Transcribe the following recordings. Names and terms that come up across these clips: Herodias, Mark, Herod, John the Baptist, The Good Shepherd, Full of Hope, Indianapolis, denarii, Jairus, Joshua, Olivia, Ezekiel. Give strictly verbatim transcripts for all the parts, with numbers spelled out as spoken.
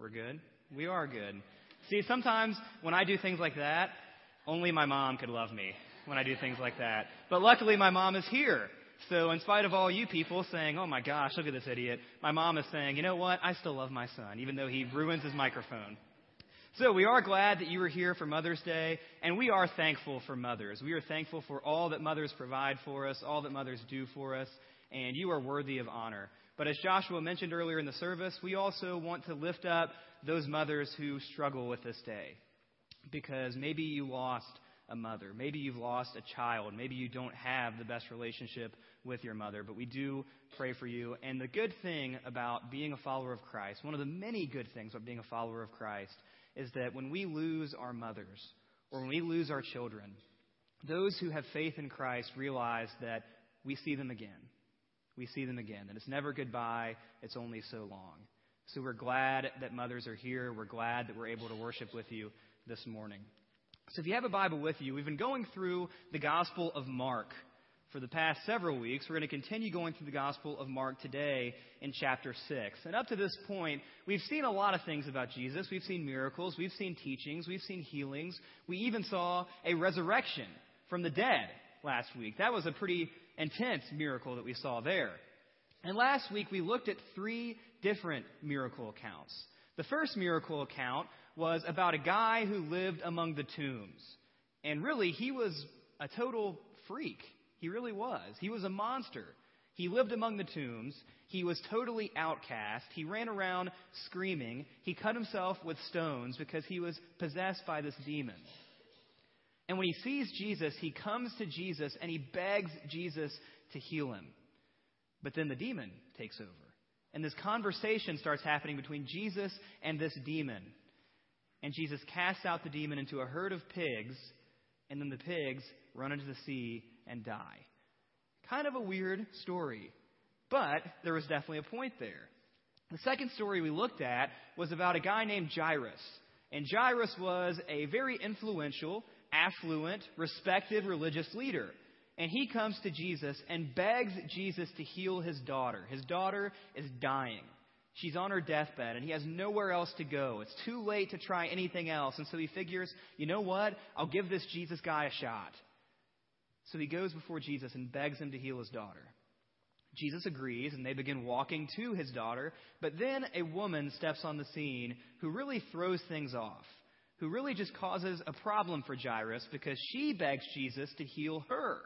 We're good? We are good. See, sometimes when I do things like that, only my mom could love me when I do things like that. But luckily, my mom is here. So in spite of all you people saying, oh, my gosh, look at this idiot, my mom is saying, you know what? I still love my son, even though he ruins his microphone. So we are glad that you were here for Mother's Day, and we are thankful for mothers. We are thankful for all that mothers provide for us, all that mothers do for us, and you are worthy of honor. But as Joshua mentioned earlier in the service, we also want to lift up those mothers who struggle with this day, because maybe you lost a mother. Maybe you've lost a child. Maybe you don't have the best relationship with your mother, but we do pray for you. And the good thing about being a follower of Christ, one of the many good things about being a follower of Christ, is that when we lose our mothers or when we lose our children, those who have faith in Christ realize that we see them again. We see them again, that it's never goodbye. It's only so long. So we're glad that mothers are here. We're glad that we're able to worship with you this morning. So if you have a Bible with you, we've been going through the Gospel of Mark for the past several weeks. We're going to continue going through the Gospel of Mark today in chapter six. And up to this point, we've seen a lot of things about Jesus. We've seen miracles. We've seen teachings. We've seen healings. We even saw a resurrection from the dead last week. That was a pretty intense miracle that we saw there. And last week, we looked at three different miracle accounts. The first miracle account was about a guy who lived among the tombs. And really, he was a total freak. He really was. He was a monster. He lived among the tombs. He was totally outcast. He ran around screaming. He cut himself with stones because he was possessed by this demon. And when he sees Jesus, he comes to Jesus and he begs Jesus to heal him. But then the demon takes over. And this conversation starts happening between Jesus and this demon. And Jesus casts out the demon into a herd of pigs, and then the pigs run into the sea and die. Kind of a weird story, but there was definitely a point there. The second story we looked at was about a guy named Jairus. And Jairus was a very influential, affluent, respected religious leader. And he comes to Jesus and begs Jesus to heal his daughter. His daughter is dying. She's on her deathbed, and he has nowhere else to go. It's too late to try anything else. And so he figures, you know what? I'll give this Jesus guy a shot. So he goes before Jesus and begs him to heal his daughter. Jesus agrees, and they begin walking to his daughter. But then a woman steps on the scene who really throws things off, who really just causes a problem for Jairus, because she begs Jesus to heal her.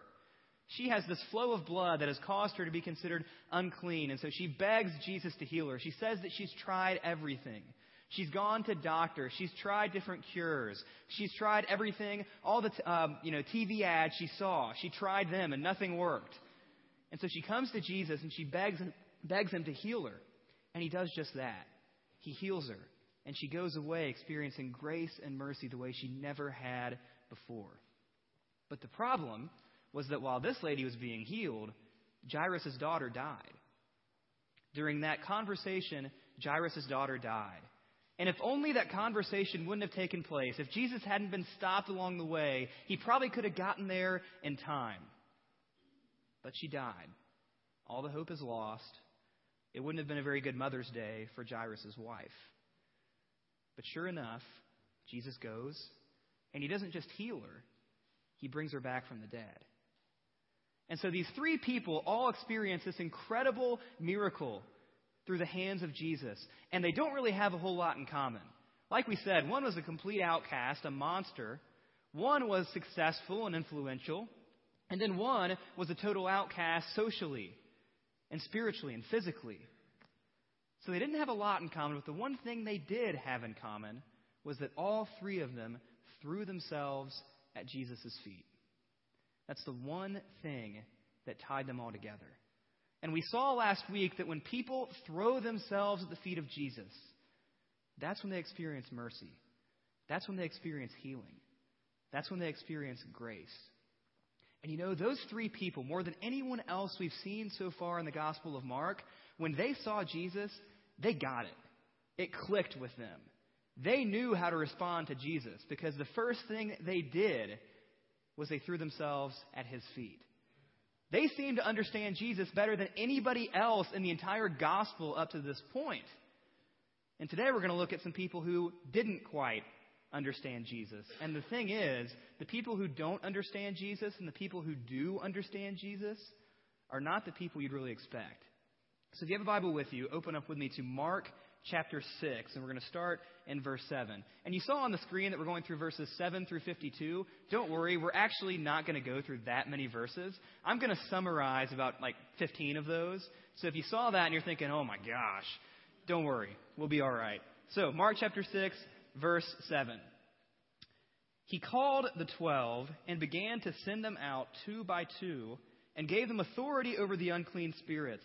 She has this flow of blood that has caused her to be considered unclean, and so she begs Jesus to heal her. She says that she's tried everything. She's gone to doctors. She's tried different cures. She's tried everything, all the t- um, you know T V ads she saw. She tried them, and nothing worked. And so she comes to Jesus, and she begs, begs him to heal her, and he does just that. He heals her, and she goes away experiencing grace and mercy the way she never had before. But the problem was that while this lady was being healed, Jairus' daughter died. During that conversation, Jairus' daughter died. And if only that conversation wouldn't have taken place, if Jesus hadn't been stopped along the way, he probably could have gotten there in time. But she died. All the hope is lost. It wouldn't have been a very good Mother's Day for Jairus' wife. But sure enough, Jesus goes, and he doesn't just heal her. He brings her back from the dead. And so these three people all experience this incredible miracle through the hands of Jesus. And they don't really have a whole lot in common. Like we said, one was a complete outcast, a monster. One was successful and influential. And then one was a total outcast socially and spiritually and physically. So they didn't have a lot in common, but the one thing they did have in common was that all three of them threw themselves at Jesus' feet. That's the one thing that tied them all together. And we saw last week that when people throw themselves at the feet of Jesus, that's when they experience mercy. That's when they experience healing. That's when they experience grace. And you know, those three people, more than anyone else we've seen so far in the Gospel of Mark, when they saw Jesus, they got it. It clicked with them. They knew how to respond to Jesus, because the first thing they did was they threw themselves at his feet. They seemed to understand Jesus better than anybody else in the entire gospel up to this point. And today we're going to look at some people who didn't quite understand Jesus. And the thing is, the people who don't understand Jesus and the people who do understand Jesus are not the people you'd really expect. So if you have a Bible with you, open up with me to Mark chapter six, and we're going to start in verse seven. And you saw on the screen that we're going through verses seven through fifty-two. Don't worry, we're actually not going to go through that many verses. I'm going to summarize about like fifteen of those. So if you saw that and you're thinking, oh my gosh, don't worry, we'll be all right. So Mark chapter six, verse seven. He called the twelve and began to send them out two by two and gave them authority over the unclean spirits.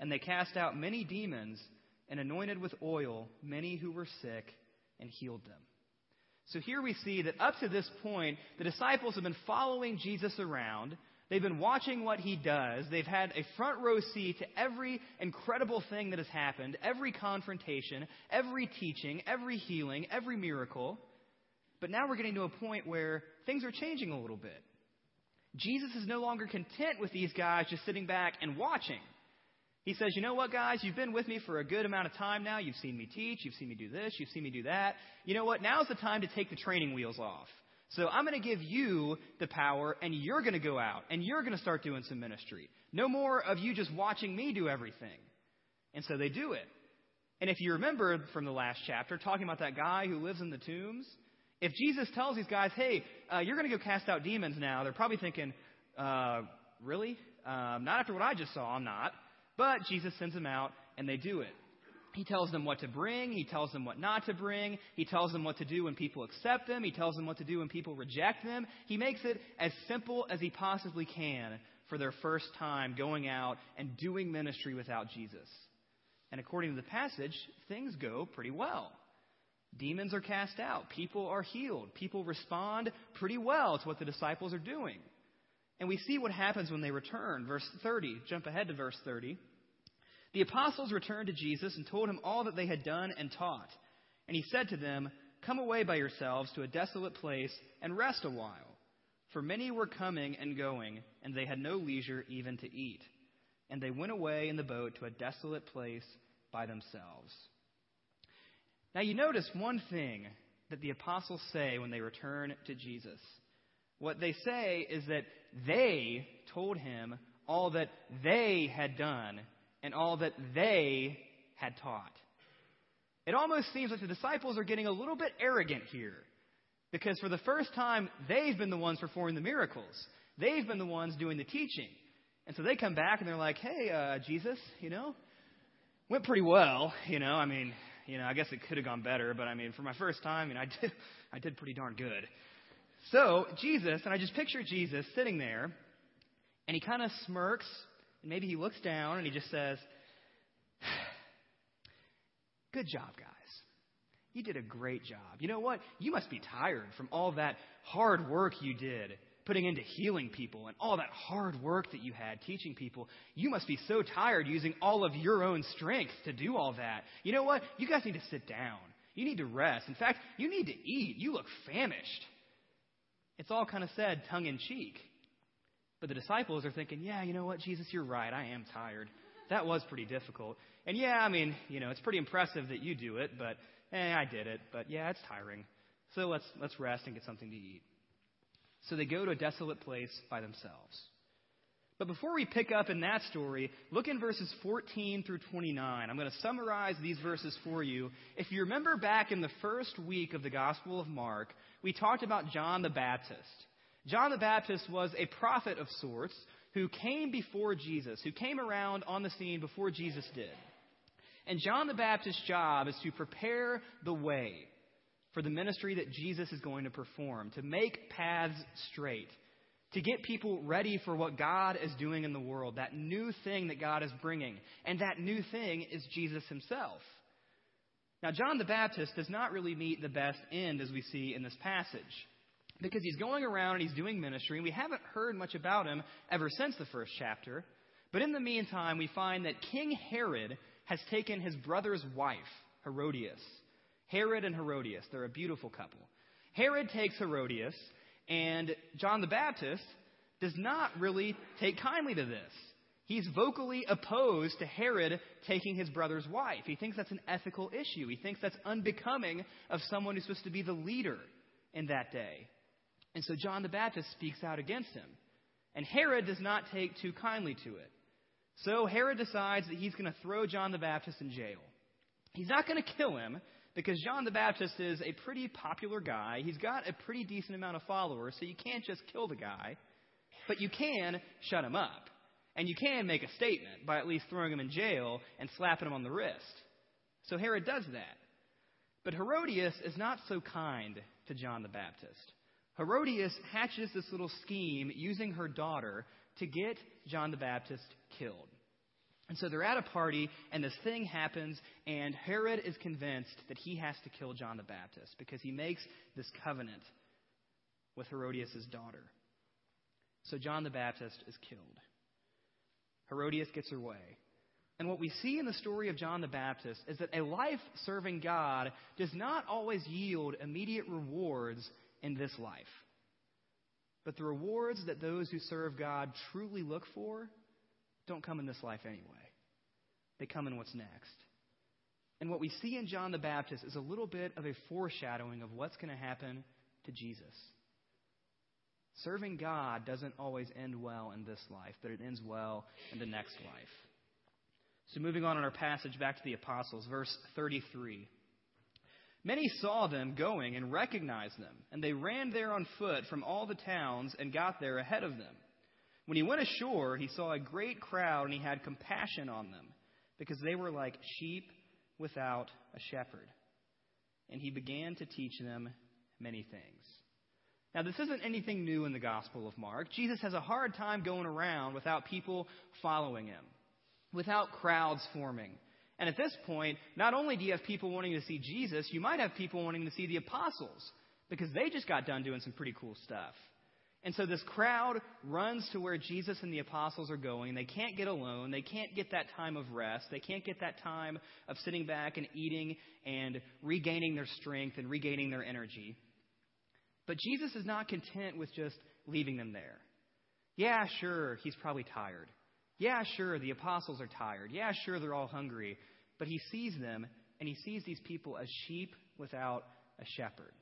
And they cast out many demons and anointed with oil many who were sick and healed them. So here we see that up to this point, the disciples have been following Jesus around. They've been watching what he does. They've had a front row seat to every incredible thing that has happened, every confrontation, every teaching, every healing, every miracle. But now we're getting to a point where things are changing a little bit. Jesus is no longer content with these guys just sitting back and watching. He says, you know what, guys? You've been with me for a good amount of time now. You've seen me teach. You've seen me do this. You've seen me do that. You know what? Now's the time to take the training wheels off. So I'm going to give you the power, and you're going to go out, and you're going to start doing some ministry. No more of you just watching me do everything. And so they do it. And if you remember from the last chapter, talking about that guy who lives in the tombs, if Jesus tells these guys, hey, uh, you're going to go cast out demons now, they're probably thinking, uh, really? Um, not after what I just saw, I'm not. But Jesus sends them out, and they do it. He tells them what to bring. He tells them what not to bring. He tells them what to do when people accept them. He tells them what to do when people reject them. He makes it as simple as he possibly can for their first time going out and doing ministry without Jesus. And according to the passage, things go pretty well. Demons are cast out. People are healed. People respond pretty well to what the disciples are doing. And we see what happens when they return. Verse thirty, jump ahead to verse thirty. The apostles returned to Jesus and told him all that they had done and taught. And he said to them, come away by yourselves to a desolate place and rest a while. For many were coming and going, and they had no leisure even to eat. And they went away in the boat to a desolate place by themselves. Now you notice one thing that the apostles say when they return to Jesus. What they say is that they told him all that they had done and all that they had taught. It almost seems like the disciples are getting a little bit arrogant here because for the first time, they've been the ones performing the miracles. They've been the ones doing the teaching. And so they come back and they're like, hey, uh, Jesus, you know, went pretty well. You know, I mean, you know, I guess it could have gone better, but I mean, for my first time, you know, I did, I did pretty darn good. So Jesus, and I just picture Jesus sitting there, and he kind of smirks, and maybe he looks down, and he just says, good job, guys. You did a great job. You know what? You must be tired from all that hard work you did, putting into healing people, and all that hard work that you had teaching people. You must be so tired using all of your own strength to do all that. You know what? You guys need to sit down. You need to rest. In fact, you need to eat. You look famished. It's all kind of said tongue in cheek. But the disciples are thinking, yeah, you know what, Jesus, you're right. I am tired. That was pretty difficult. And yeah, I mean, you know, it's pretty impressive that you do it, but eh, I did it. But yeah, it's tiring. So let's let's rest and get something to eat. So they go to a desolate place by themselves. But before we pick up in that story, look in verses fourteen through twenty-nine. I'm going to summarize these verses for you. If you remember back in the first week of the Gospel of Mark, we talked about John the Baptist. John the Baptist was a prophet of sorts who came before Jesus, who came around on the scene before Jesus did. And John the Baptist's job is to prepare the way for the ministry that Jesus is going to perform, to make paths straight, to get people ready for what God is doing in the world, that new thing that God is bringing. And that new thing is Jesus himself. Now, John the Baptist does not really meet the best end, as we see in this passage, because he's going around and he's doing ministry, and we haven't heard much about him ever since the first chapter. But in the meantime, we find that King Herod has taken his brother's wife, Herodias. Herod and Herodias, they're a beautiful couple. Herod takes Herodias, and John the Baptist does not really take kindly to this. He's vocally opposed to Herod taking his brother's wife. He thinks that's an ethical issue. He thinks that's unbecoming of someone who's supposed to be the leader in that day. And so John the Baptist speaks out against him. And Herod does not take too kindly to it. So Herod decides that he's going to throw John the Baptist in jail. He's not going to kill him, because John the Baptist is a pretty popular guy. He's got a pretty decent amount of followers, so you can't just kill the guy. But you can shut him up. And you can make a statement by at least throwing him in jail and slapping him on the wrist. So Herod does that. But Herodias is not so kind to John the Baptist. Herodias hatches this little scheme using her daughter to get John the Baptist killed. And so they're at a party, and this thing happens, and Herod is convinced that he has to kill John the Baptist because he makes this covenant with Herodias' daughter. So John the Baptist is killed. Herodias gets her way. And what we see in the story of John the Baptist is that a life serving God does not always yield immediate rewards in this life. But the rewards that those who serve God truly look for don't come in this life anyway. They come in what's next. And what we see in John the Baptist is a little bit of a foreshadowing of what's going to happen to Jesus. Serving God doesn't always end well in this life, but it ends well in the next life. So moving on in our passage back to the apostles, verse thirty-three. Many saw them going and recognized them, and they ran there on foot from all the towns and got there ahead of them. When he went ashore, he saw a great crowd, and he had compassion on them, because they were like sheep without a shepherd. And he began to teach them many things. Now, this isn't anything new in the Gospel of Mark. Jesus has a hard time going around without people following him, without crowds forming. And at this point, not only do you have people wanting to see Jesus, you might have people wanting to see the apostles, because they just got done doing some pretty cool stuff. And so this crowd runs to where Jesus and the apostles are going. They can't get alone. They can't get that time of rest. They can't get that time of sitting back and eating and regaining their strength and regaining their energy. But Jesus is not content with just leaving them there. Yeah, sure, he's probably tired. Yeah, sure, the apostles are tired. Yeah, sure, they're all hungry. But he sees them, and he sees these people as sheep without a shepherd.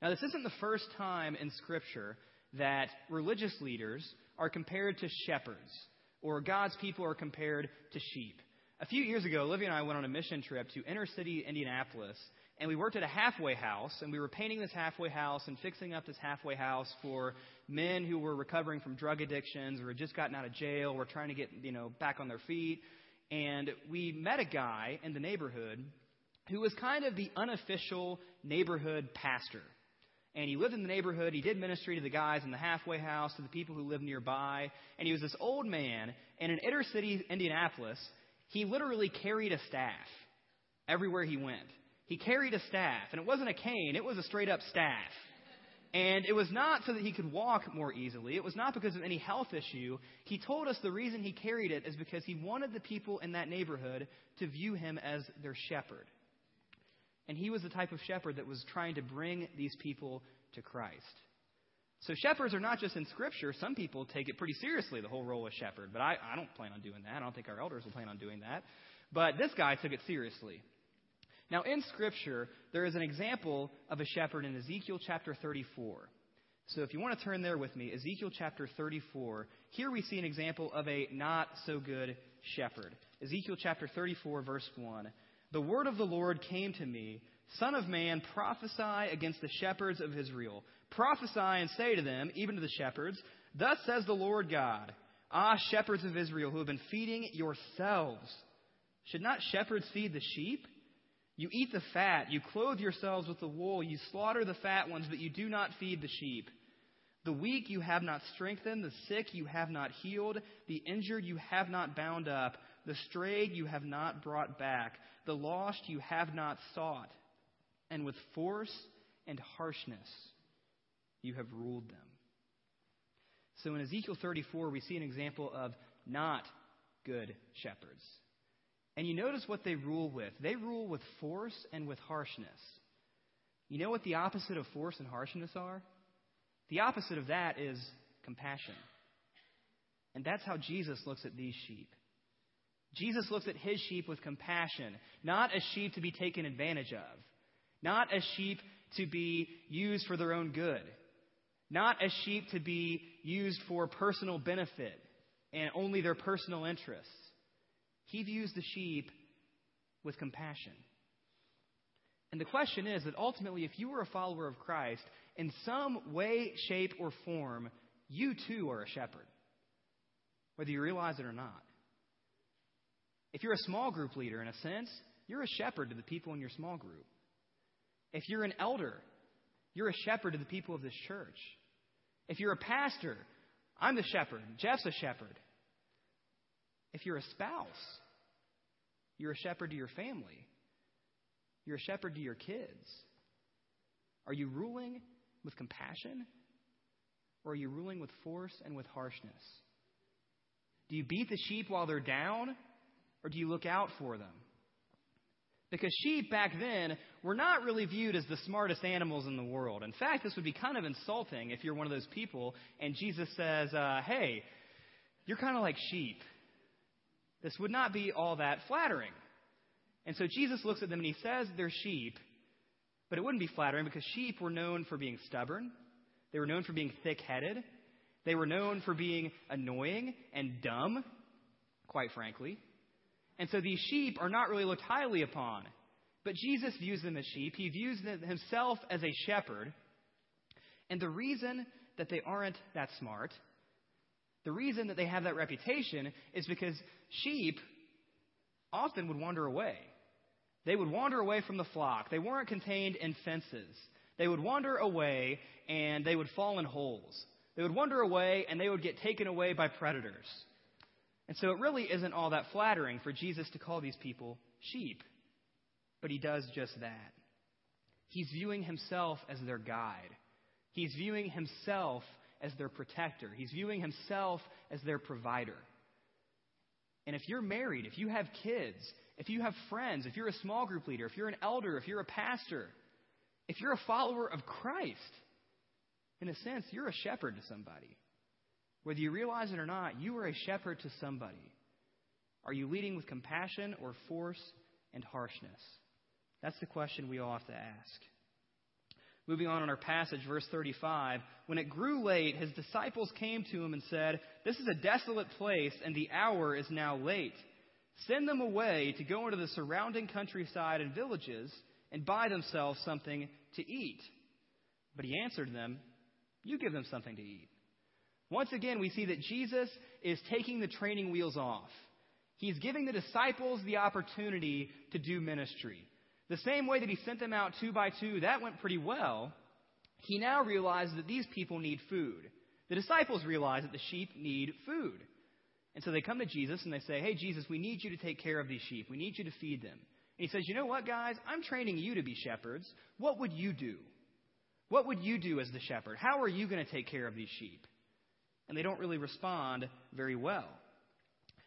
Now, this isn't the first time in Scripture that religious leaders are compared to shepherds, or God's people are compared to sheep. A few years ago, Olivia and I went on a mission trip to inner city Indianapolis, and we worked at a halfway house, and we were painting this halfway house and fixing up this halfway house for men who were recovering from drug addictions or had just gotten out of jail, were trying to get, you know, back on their feet. And we met a guy in the neighborhood who was kind of the unofficial neighborhood pastor. And he lived in the neighborhood. He did ministry to the guys in the halfway house, to the people who lived nearby. And he was this old man. And in inner city Indianapolis, he literally carried a staff everywhere he went. He carried a staff. And it wasn't a cane. It was a straight-up staff. And it was not so that he could walk more easily. It was not because of any health issue. He told us the reason he carried it is because he wanted the people in that neighborhood to view him as their shepherd. And he was the type of shepherd that was trying to bring these people to Christ. So shepherds are not just in Scripture. Some people take it pretty seriously, the whole role of shepherd. But I, I don't plan on doing that. I don't think our elders will plan on doing that. But this guy took it seriously. Now, in Scripture, there is an example of a shepherd in Ezekiel chapter thirty-four. So if you want to turn there with me, Ezekiel chapter thirty-four. Here we see an example of a not-so-good shepherd. Ezekiel chapter thirty-four, verse one. The word of the Lord came to me, Son of man, prophesy against the shepherds of Israel. Prophesy and say to them, even to the shepherds, thus says the Lord God, ah, shepherds of Israel who have been feeding yourselves. Should not shepherds feed the sheep? You eat the fat, you clothe yourselves with the wool, you slaughter the fat ones, but you do not feed the sheep. The weak you have not strengthened, the sick you have not healed, the injured you have not bound up, The strayed you have not brought back, the lost you have not sought, and with force and harshness you have ruled them." So in Ezekiel thirty-four, we see an example of not good shepherds. And you notice what they rule with. They rule with force and with harshness. You know what the opposite of force and harshness are? The opposite of that is compassion. And that's how Jesus looks at these sheep. Jesus looks at his sheep with compassion, not a sheep to be taken advantage of, not a sheep to be used for their own good, not a sheep to be used for personal benefit and only their personal interests. He views the sheep with compassion. And the question is that ultimately, if you were a follower of Christ, in some way, shape, or form, you too are a shepherd, whether you realize it or not. If you're a small group leader, in a sense, you're a shepherd to the people in your small group. If you're an elder, you're a shepherd to the people of this church. If you're a pastor, I'm the shepherd. Jeff's a shepherd. If you're a spouse, you're a shepherd to your family. You're a shepherd to your kids. Are you ruling with compassion? Or are you ruling with force and with harshness? Do you beat the sheep while they're down? Or do you look out for them? Because sheep back then were not really viewed as the smartest animals in the world. In fact, this would be kind of insulting if you're one of those people and Jesus says, uh, hey, you're kind of like sheep. This would not be all that flattering. And so Jesus looks at them and he says they're sheep, but it wouldn't be flattering because sheep were known for being stubborn. They were known for being thick-headed. They were known for being annoying and dumb, quite frankly. And so these sheep are not really looked highly upon. But Jesus views them as sheep. He views them himself as a shepherd. And the reason that they aren't that smart, the reason that they have that reputation, is because sheep often would wander away. They would wander away from the flock. They weren't contained in fences. They would wander away and they would fall in holes. They would wander away and they would get taken away by predators. And so it really isn't all that flattering for Jesus to call these people sheep. But he does just that. He's viewing himself as their guide. He's viewing himself as their protector. He's viewing himself as their provider. And if you're married, if you have kids, if you have friends, if you're a small group leader, if you're an elder, if you're a pastor, if you're a follower of Christ, in a sense, you're a shepherd to somebody. Whether you realize it or not, you are a shepherd to somebody. Are you leading with compassion or force and harshness? That's the question we all have to ask. Moving on in our passage, verse thirty-five. When it grew late, his disciples came to him and said, "This is a desolate place, and the hour is now late. Send them away to go into the surrounding countryside and villages and buy themselves something to eat." But he answered them, "You give them something to eat." Once again, we see that Jesus is taking the training wheels off. He's giving the disciples the opportunity to do ministry. The same way that he sent them out two by two, that went pretty well. He now realizes that these people need food. The disciples realize that the sheep need food. And so they come to Jesus and they say, "Hey, Jesus, we need you to take care of these sheep. We need you to feed them." And he says, "You know what, guys? I'm training you to be shepherds. What would you do? What would you do as the shepherd? How are you going to take care of these sheep?" And they don't really respond very well.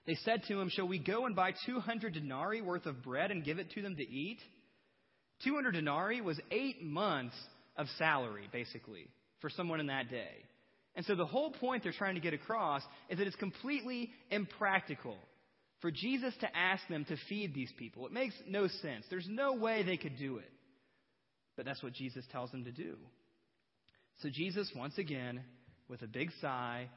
They said to him, "Shall we go and buy two hundred denarii worth of bread and give it to them to eat?" two hundred denarii was eight months of salary, basically, for someone in that day. And so the whole point they're trying to get across is that it's completely impractical for Jesus to ask them to feed these people. It makes no sense. There's no way they could do it. But that's what Jesus tells them to do. So Jesus, once again, with a big sigh,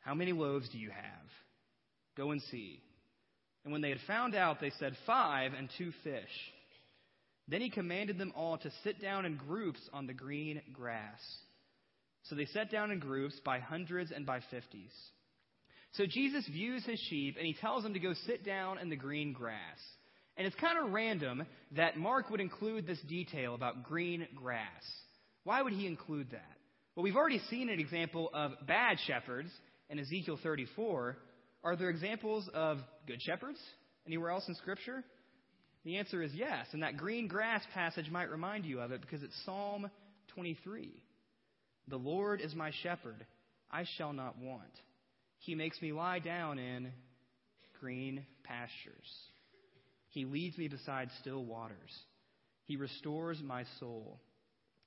"How many loaves do you have? Go and see." And when they had found out, they said, "Five and two fish." Then he commanded them all to sit down in groups on the green grass. So they sat down in groups by hundreds and by fifties. So Jesus views his sheep and he tells them to go sit down in the green grass. And it's kind of random that Mark would include this detail about green grass. Why would he include that? Well, we've already seen an example of bad shepherds in Ezekiel thirty-four, Are there examples of good shepherds anywhere else in Scripture? The answer is yes. And that green grass passage might remind you of it because it's Psalm twenty-three. The Lord is my shepherd, I shall not want. He makes me lie down in green pastures. He leads me beside still waters. He restores my soul.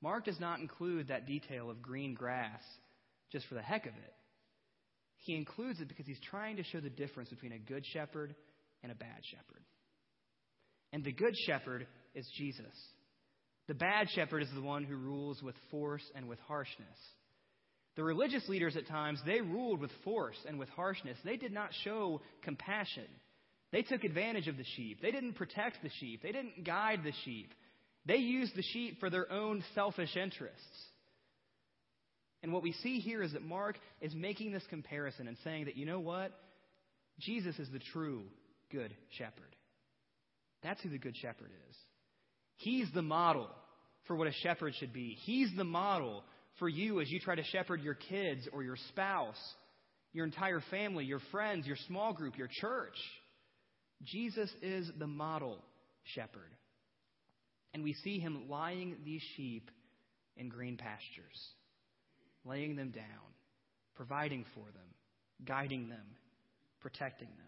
Mark does not include that detail of green grass just for the heck of it. He includes it because he's trying to show the difference between a good shepherd and a bad shepherd. And the good shepherd is Jesus. The bad shepherd is the one who rules with force and with harshness. The religious leaders at times, they ruled with force and with harshness. They did not show compassion. They took advantage of the sheep. They didn't protect the sheep. They didn't guide the sheep. They used the sheep for their own selfish interests. And what we see here is that Mark is making this comparison and saying that, you know what? Jesus is the true good shepherd. That's who the good shepherd is. He's the model for what a shepherd should be. He's the model for you as you try to shepherd your kids or your spouse, your entire family, your friends, your small group, your church. Jesus is the model shepherd. And we see him lying these sheep in green pastures, laying them down, providing for them, guiding them, protecting them.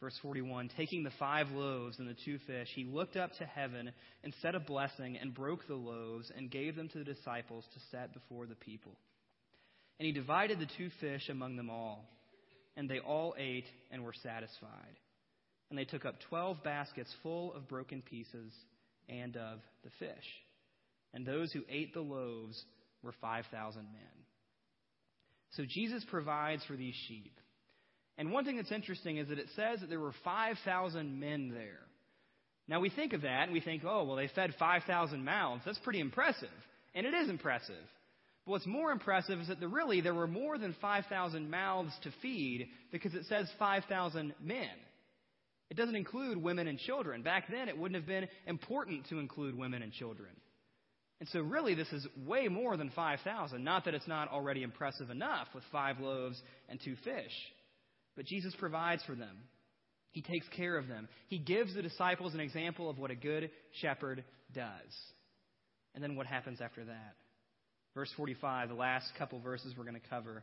Verse forty-one, taking the five loaves and the two fish, he looked up to heaven and said a blessing and broke the loaves and gave them to the disciples to set before the people. And he divided the two fish among them all, and they all ate and were satisfied. And they took up twelve baskets full of broken pieces and of the fish. And those who ate the loaves were five thousand men. So Jesus provides for these sheep. And one thing that's interesting is that it says that there were five thousand men there. Now we think of that and we think, oh, well, they fed five thousand mouths. That's pretty impressive. And it is impressive. But what's more impressive is that there really there were more than five thousand mouths to feed because it says five thousand men. It doesn't include women and children. Back then it wouldn't have been important to include women and children. And so really this is way more than five thousand. Not that it's not already impressive enough with five loaves and two fish. But Jesus provides for them. He takes care of them. He gives the disciples an example of what a good shepherd does. And then what happens after that? Verse forty-five, the last couple verses we're going to cover.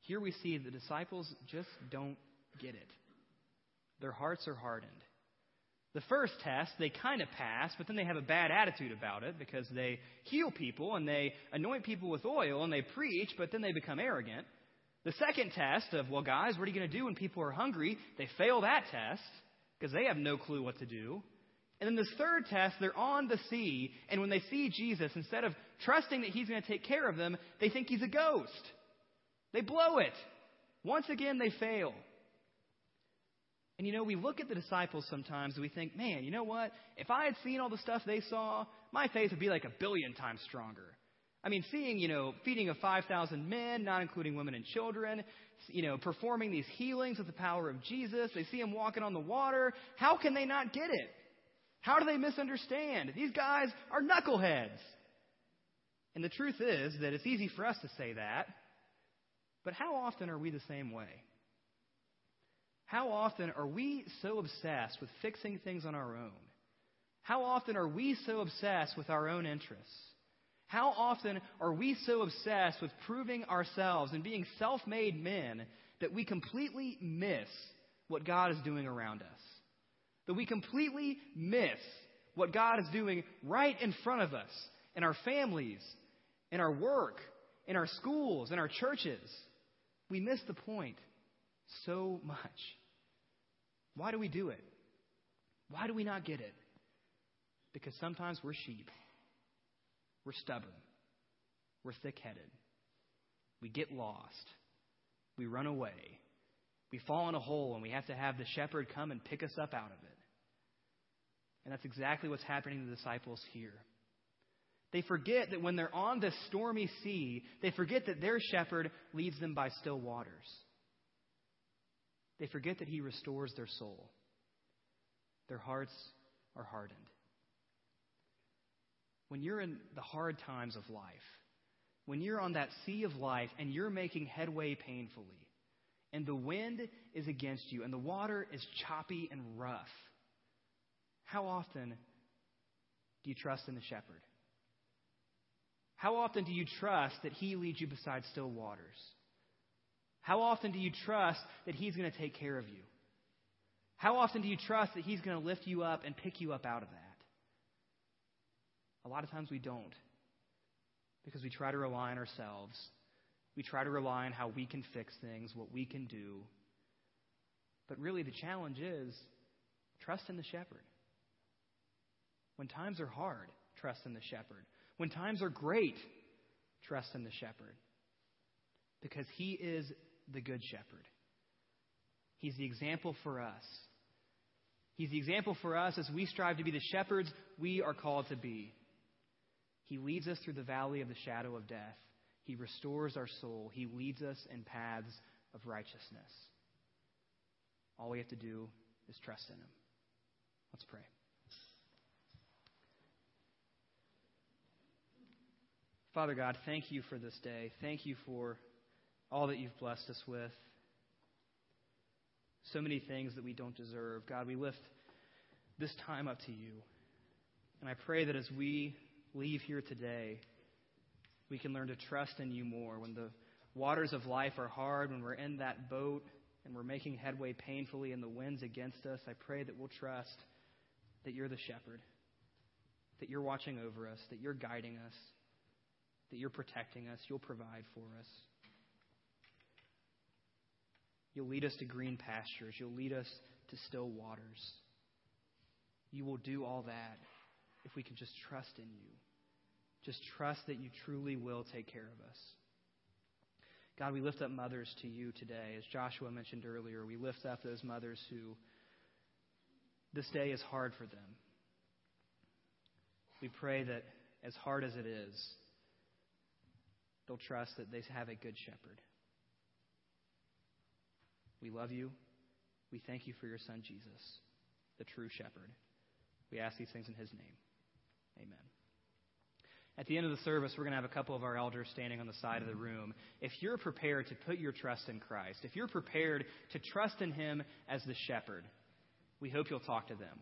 Here we see the disciples just don't get it. Their hearts are hardened. The first test, they kind of pass, but then they have a bad attitude about it because they heal people and they anoint people with oil and they preach, but then they become arrogant. The second test of, well, guys, what are you going to do when people are hungry? They fail that test because they have no clue what to do. And then this third test, they're on the sea, and when they see Jesus, instead of trusting that he's going to take care of them, they think he's a ghost. They blow it. Once again, they fail. And, you know, we look at the disciples sometimes and we think, man, you know what? If I had seen all the stuff they saw, my faith would be like a billion times stronger. I mean, seeing, you know, feeding of five thousand men, not including women and children, you know, performing these healings with the power of Jesus. They see him walking on the water. How can they not get it? How do they misunderstand? These guys are knuckleheads. And the truth is that it's easy for us to say that, but how often are we the same way? How often are we so obsessed with fixing things on our own? How often are we so obsessed with our own interests? How often are we so obsessed with proving ourselves and being self-made men that we completely miss what God is doing around us? That we completely miss what God is doing right in front of us, in our families, in our work, in our schools, in our churches. We miss the point so much. Why do we do it? Why do we not get it? Because sometimes we're sheep. We're stubborn. We're thick-headed. We get lost. We run away. We fall in a hole, and we have to have the shepherd come and pick us up out of it. And that's exactly what's happening to the disciples here. They forget that when they're on the stormy sea, they forget that their shepherd leads them by still waters. They forget that he restores their soul. Their hearts are hardened. When you're in the hard times of life, when you're on that sea of life and you're making headway painfully, and the wind is against you and the water is choppy and rough, how often do you trust in the shepherd? How often do you trust that he leads you beside still waters? How often do you trust that he's going to take care of you? How often do you trust that he's going to lift you up and pick you up out of that? A lot of times we don't, because we try to rely on ourselves. We try to rely on how we can fix things, what we can do. But really the challenge is trust in the shepherd. When times are hard, trust in the shepherd. When times are great, trust in the shepherd. Because he is the good shepherd. He's the example for us. He's the example for us as we strive to be the shepherds we are called to be. He leads us through the valley of the shadow of death. He restores our soul. He leads us in paths of righteousness. All we have to do is trust in him. Let's pray. Father God, thank you for this day. Thank you for all that you've blessed us with. So many things that we don't deserve. God, we lift this time up to you. And I pray that as we leave here today, we can learn to trust in you more. When the waters of life are hard, when we're in that boat and we're making headway painfully and the wind's against us, I pray that we'll trust that you're the shepherd, that you're watching over us, that you're guiding us, that you're protecting us, you'll provide for us. You'll lead us to green pastures. You'll lead us to still waters. You will do all that if we can just trust in you. Just trust that you truly will take care of us. God, we lift up mothers to you today. As Joshua mentioned earlier, we lift up those mothers who this day is hard for them. We pray that as hard as it is, they'll trust that they have a good shepherd. We love you. We thank you for your son, Jesus, the true shepherd. We ask these things in his name. Amen. At the end of the service, we're going to have a couple of our elders standing on the side of the room. If you're prepared to put your trust in Christ, if you're prepared to trust in him as the shepherd, we hope you'll talk to them.